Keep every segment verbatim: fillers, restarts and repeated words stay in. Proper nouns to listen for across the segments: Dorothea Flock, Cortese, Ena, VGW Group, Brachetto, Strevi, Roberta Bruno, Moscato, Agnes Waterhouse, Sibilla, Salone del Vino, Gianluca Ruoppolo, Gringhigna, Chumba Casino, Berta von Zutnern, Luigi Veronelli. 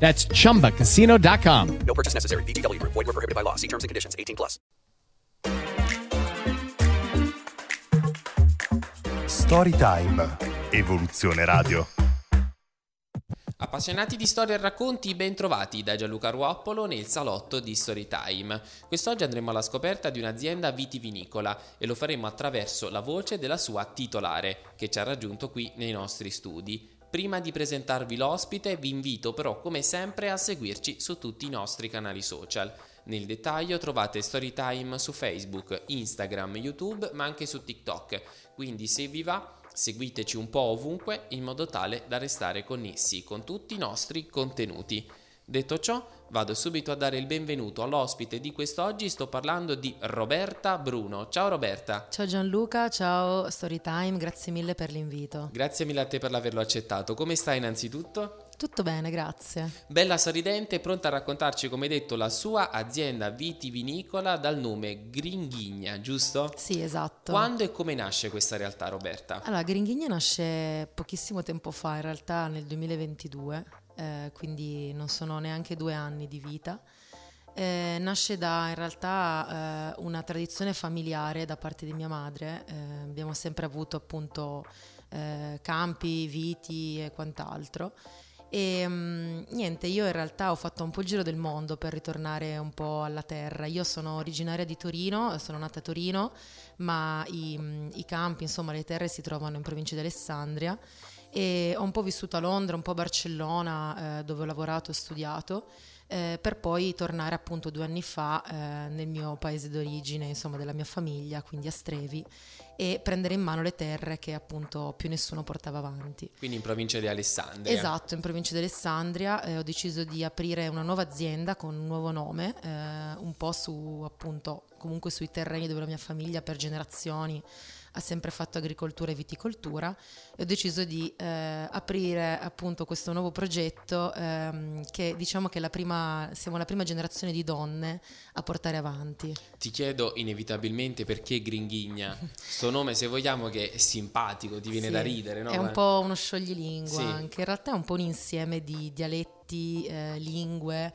That's chumba casino dot com. No purchase necessary. V G W Group. Void where prohibited by law. See terms and conditions. eighteen plus. Storytime. Evoluzione radio. Appassionati di storie e racconti, ben trovati da Gianluca Ruoppolo nel salotto di Storytime. Quest'oggi andremo alla scoperta di un'azienda vitivinicola e lo faremo attraverso la voce della sua titolare, che ci ha raggiunto qui nei nostri studi. Prima di presentarvi l'ospite, vi invito però come sempre a seguirci su tutti i nostri canali social. Nel dettaglio trovate Storytime su Facebook, Instagram, YouTube, ma anche su TikTok. Quindi se vi va, seguiteci un po' ovunque in modo tale da restare connessi con tutti i nostri contenuti. Detto ciò, vado subito a dare il benvenuto all'ospite di quest'oggi, sto parlando di Roberta Bruno. Ciao Roberta. Ciao Gianluca, ciao Storytime, grazie mille per l'invito. Grazie mille a te per averlo accettato. Come stai innanzitutto? Tutto bene, grazie. Bella sorridente, pronta a raccontarci, come detto, la sua azienda vitivinicola dal nome Gringhigna, giusto? Sì, esatto. Quando e come nasce questa realtà, Roberta? Allora, Gringhigna nasce pochissimo tempo fa, in realtà nel duemilaventidue, eh, quindi non sono neanche due anni di vita. Eh, nasce da, in realtà, eh, una tradizione familiare da parte di mia madre. Eh, abbiamo sempre avuto, appunto, eh, campi, viti e quant'altro. E mh, niente, io in realtà ho fatto un po' il giro del mondo per ritornare un po' alla terra. Io sono originaria di Torino, sono nata a Torino, ma i, mh, i campi, insomma le terre si trovano in provincia di Alessandria, e ho un po' vissuto a Londra, un po' a Barcellona, eh, dove ho lavorato e studiato, eh, per poi tornare appunto due anni fa eh, nel mio paese d'origine, insomma della mia famiglia, quindi a Strevi, e prendere in mano le terre che appunto più nessuno portava avanti. Quindi in provincia di Alessandria. Esatto, in provincia di Alessandria eh, ho deciso di aprire una nuova azienda con un nuovo nome, eh, un po' su appunto comunque sui terreni dove la mia famiglia per generazioni ha sempre fatto agricoltura e viticoltura, e ho deciso di eh, aprire appunto questo nuovo progetto ehm, che diciamo che è la prima, siamo la prima generazione di donne a portare avanti. Ti chiedo inevitabilmente perché Gringhigna, sto nome se vogliamo che è simpatico, ti viene sì, da ridere, no? È un po' uno scioglilingua, sì. Anche in realtà è un po' un insieme di dialetti, eh, lingue.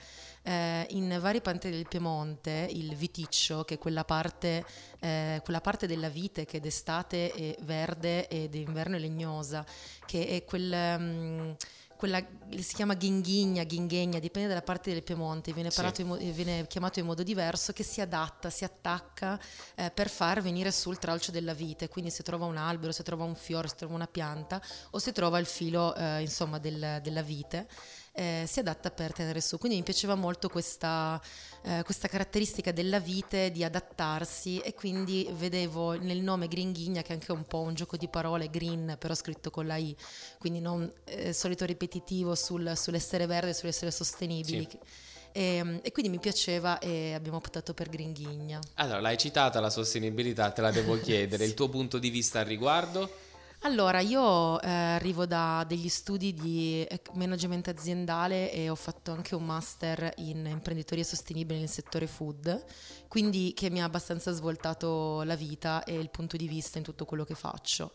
Eh, in varie parti del Piemonte il viticcio, che è quella parte, eh, quella parte della vite che d'estate è verde e d'inverno è legnosa, che è quel... Um, quella si chiama ghinghigna, ghinghegna, dipende dalla parte del Piemonte, viene, parlato sì. in, viene chiamato in modo diverso, che si adatta, si attacca eh, per far venire sul tralcio della vite, quindi se trova un albero, se trova un fiore, se trova una pianta o se trova il filo eh, insomma del, della vite, eh, si adatta per tenere su. Quindi mi piaceva molto questa, eh, questa caratteristica della vite di adattarsi, e quindi vedevo nel nome Gringhigna, che è anche un po' un gioco di parole, green però scritto con la i, quindi non eh, solito ripetito Sul, sull'essere verde, sull'essere sostenibili, sì. e, e quindi mi piaceva e abbiamo optato per Gringhigna. Allora, l'hai citata la sostenibilità, te la devo chiedere. Sì. Il tuo punto di vista al riguardo? Allora, io eh, arrivo da degli studi di management aziendale e ho fatto anche un master in imprenditoria sostenibile nel settore food, quindi che mi ha abbastanza svoltato la vita e il punto di vista in tutto quello che faccio.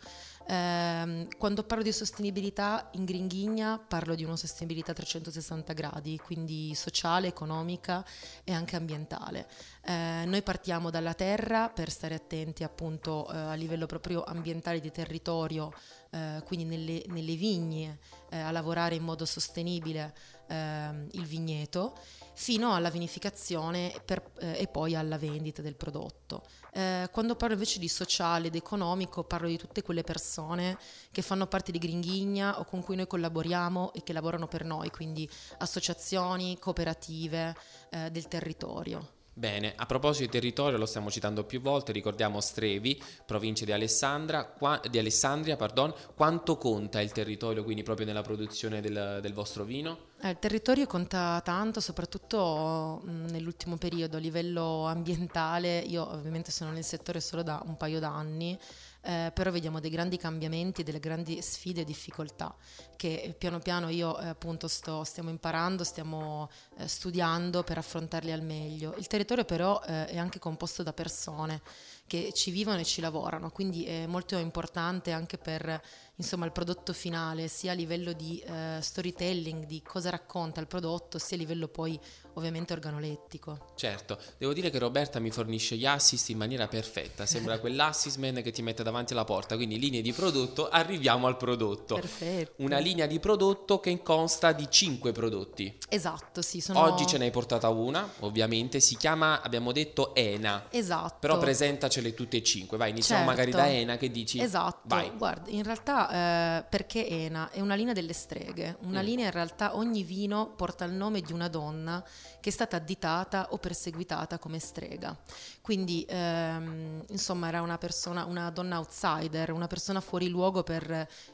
Eh, quando parlo di sostenibilità in Gringhigna parlo di una sostenibilità a trecentosessanta gradi, quindi sociale, economica e anche ambientale. Eh, noi partiamo dalla terra per stare attenti appunto eh, a livello proprio ambientale di territorio, eh, quindi nelle, nelle vigne, eh, a lavorare in modo sostenibile eh, il vigneto, fino alla vinificazione per, eh, e poi alla vendita del prodotto. Eh, quando parlo invece di sociale ed economico parlo di tutte quelle persone che fanno parte di Gringhigna o con cui noi collaboriamo e che lavorano per noi, quindi associazioni, cooperative eh, del territorio. Bene, a proposito di territorio, lo stiamo citando più volte, ricordiamo Strevi, provincia di Alessandria, qua, di Alessandria, pardon, quanto conta il territorio quindi proprio nella produzione del, del vostro vino? Eh, il territorio conta tanto, soprattutto mh, nell'ultimo periodo a livello ambientale. Io ovviamente sono nel settore solo da un paio d'anni, Eh, però vediamo dei grandi cambiamenti, delle grandi sfide e difficoltà che piano piano io eh, appunto sto, stiamo imparando, stiamo eh, studiando per affrontarli al meglio. Il territorio però eh, è anche composto da persone che ci vivono e ci lavorano, quindi è molto importante anche per insomma il prodotto finale, sia a livello di eh, storytelling, di cosa racconta il prodotto, sia a livello poi ovviamente organolettico. Certo, devo dire che Roberta mi fornisce gli assist in maniera perfetta, sembra quell'assist man che ti mette davanti alla porta, quindi linee di prodotto, arriviamo al prodotto. Perfetto. Una linea di prodotto che consta di cinque prodotti. Esatto, sì. Sono... Oggi ce ne hai portata una, ovviamente, si chiama, abbiamo detto, Ena. Esatto. Però presentacele tutte e cinque, vai, iniziamo certo. Magari da Ena, che dici? Esatto, vai. Guarda, in realtà... Eh, perché Ena è una linea delle streghe, una mm. linea in realtà, ogni vino porta il nome di una donna che è stata additata o perseguitata come strega, quindi ehm, insomma era una persona, una donna outsider, una persona fuori luogo per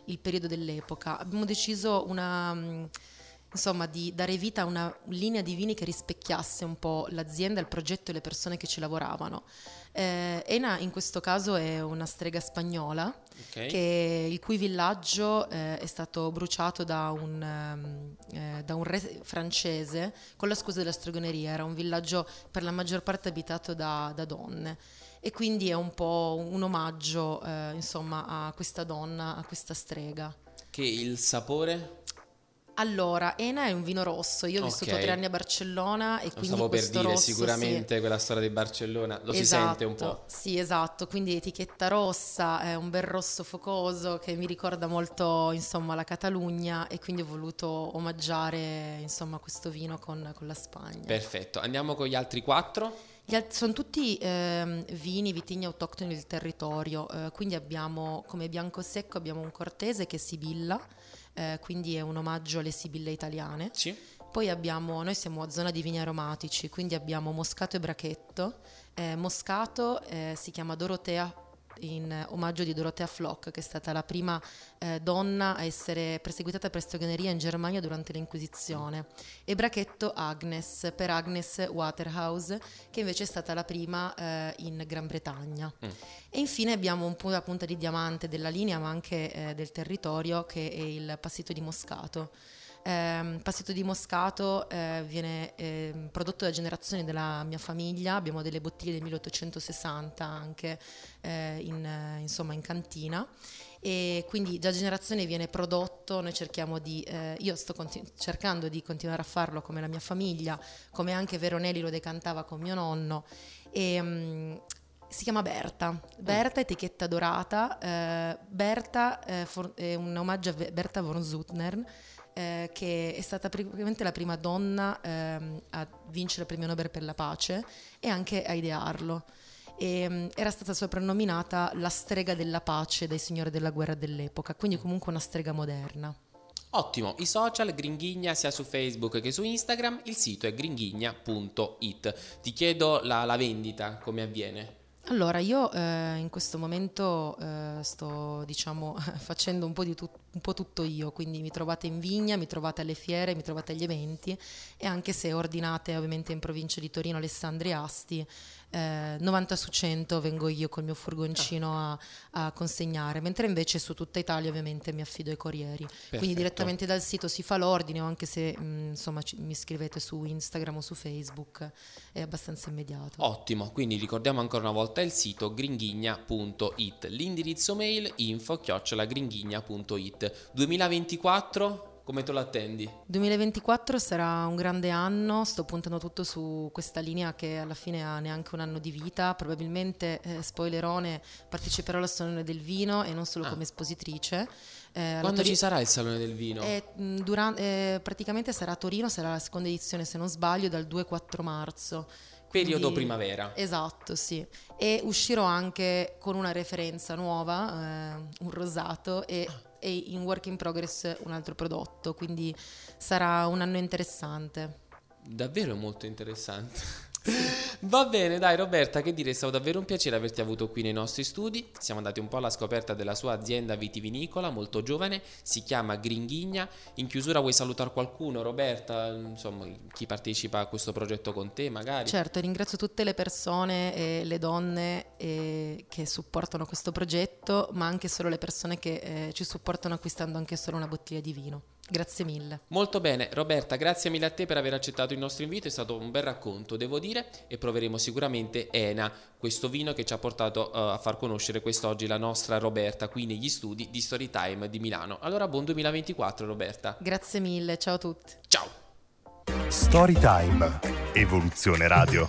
il periodo dell'epoca. Abbiamo deciso una... Mh, Insomma, di dare vita a una linea di vini che rispecchiasse un po' l'azienda, il progetto e le persone che ci lavoravano. Eh, Ena in questo caso è una strega spagnola, okay. che, il cui villaggio eh, è stato bruciato da un, eh, da un re francese con la scusa della stregoneria. Era un villaggio per la maggior parte abitato da, da donne. E quindi è un po' un omaggio eh, insomma, a questa donna, a questa strega. Che il sapore... Allora, Ena è un vino rosso. Io ho okay. vissuto tre anni a Barcellona e lo quindi stavo questo per dire, rosso, sicuramente sì. Quella storia di Barcellona lo esatto, si sente un po'. Sì, esatto. Quindi etichetta rossa, è un bel rosso focoso che mi ricorda molto, insomma, la Catalogna, e quindi ho voluto omaggiare, insomma, questo vino con, con la Spagna. Perfetto. Andiamo con gli altri quattro. Sono tutti eh, vini, vitigni autoctoni del territorio, eh, quindi abbiamo come biancosecco abbiamo un Cortese che è Sibilla, eh, quindi è un omaggio alle Sibille italiane. Sì. Poi abbiamo, noi siamo a zona di vini aromatici, quindi abbiamo Moscato e Brachetto. Eh, Moscato eh, si chiama Dorothea, in omaggio di Dorothea Flock, che è stata la prima eh, donna a essere perseguitata per stregoneria in Germania durante l'Inquisizione, e Brachetto Agnes, per Agnes Waterhouse, che invece è stata la prima eh, in Gran Bretagna. Mm. E infine abbiamo un po' la punta di diamante della linea, ma anche eh, del territorio, che è il Passito di Moscato. Eh, Passito di Moscato eh, viene eh, prodotto da generazioni della mia famiglia, abbiamo delle bottiglie del milleottocentosessanta anche eh, in, eh, insomma in cantina, e quindi da generazione viene prodotto. Noi cerchiamo di eh, io sto continu- cercando di continuare a farlo come la mia famiglia, come anche Veronelli lo decantava con mio nonno, e mh, si chiama Berta, Berta etichetta dorata. eh, Berta eh, for- è un omaggio a Berta von Zutnern, Eh, che è stata praticamente la prima donna ehm, a vincere il premio Nobel per la pace e anche a idearlo. E, era stata soprannominata la strega della pace dai signori della guerra dell'epoca, quindi comunque una strega moderna. Ottimo, i social Gringhigna sia su Facebook che su Instagram, il sito è gringhigna punto it. Ti chiedo la, la vendita, come avviene? Allora, io eh, in questo momento eh, sto, diciamo, facendo un po' di tut- un po' tutto io, quindi mi trovate in vigna, mi trovate alle fiere, mi trovate agli eventi, e anche se ordinate ovviamente in provincia di Torino, Alessandria e Asti, eh, novanta su cento vengo io col mio furgoncino a, a consegnare, mentre invece su tutta Italia ovviamente mi affido ai corrieri. Perfetto. Quindi direttamente dal sito si fa l'ordine, o anche se mh, insomma ci, mi scrivete su Instagram o su Facebook, è abbastanza immediato. Ottimo, quindi ricordiamo ancora una volta il sito gringhigna punto it, l'indirizzo mail info chiocciola gringhigna punto it. duemilaventiquattro come te lo attendi? duemilaventiquattro sarà un grande anno, sto puntando tutto su questa linea che alla fine ha neanche un anno di vita. Probabilmente, eh, spoilerone, parteciperò alla Salone del Vino e non solo ah. come espositrice. Eh, Quando Tor- ci sarà il Salone del Vino? Eh, duran- eh, praticamente sarà a Torino, sarà la seconda edizione se non sbaglio, dal due quattro marzo. Periodo quindi, primavera. Esatto, sì. E uscirò anche con una referenza nuova, eh, un rosato, e... Ah. e in work in progress un altro prodotto, quindi sarà un anno interessante. Davvero molto interessante. Va bene, dai Roberta, che dire, è stato davvero un piacere averti avuto qui nei nostri studi. Siamo andati un po' alla scoperta della sua azienda vitivinicola, molto giovane, si chiama Gringhigna. In chiusura vuoi salutare qualcuno, Roberta, insomma chi partecipa a questo progetto con te magari? Certo, ringrazio tutte le persone e le donne e che supportano questo progetto, ma anche solo le persone che eh, ci supportano acquistando anche solo una bottiglia di vino. Grazie mille. Molto bene Roberta, grazie mille a te per aver accettato il nostro invito, è stato un bel racconto devo dire, e proveremo sicuramente Ena, questo vino che ci ha portato uh, a far conoscere quest'oggi la nostra Roberta qui negli studi di Storytime di Milano. Allora buon duemilaventiquattro Roberta. Grazie mille, ciao a tutti. Ciao. Storytime, Evoluzione Radio.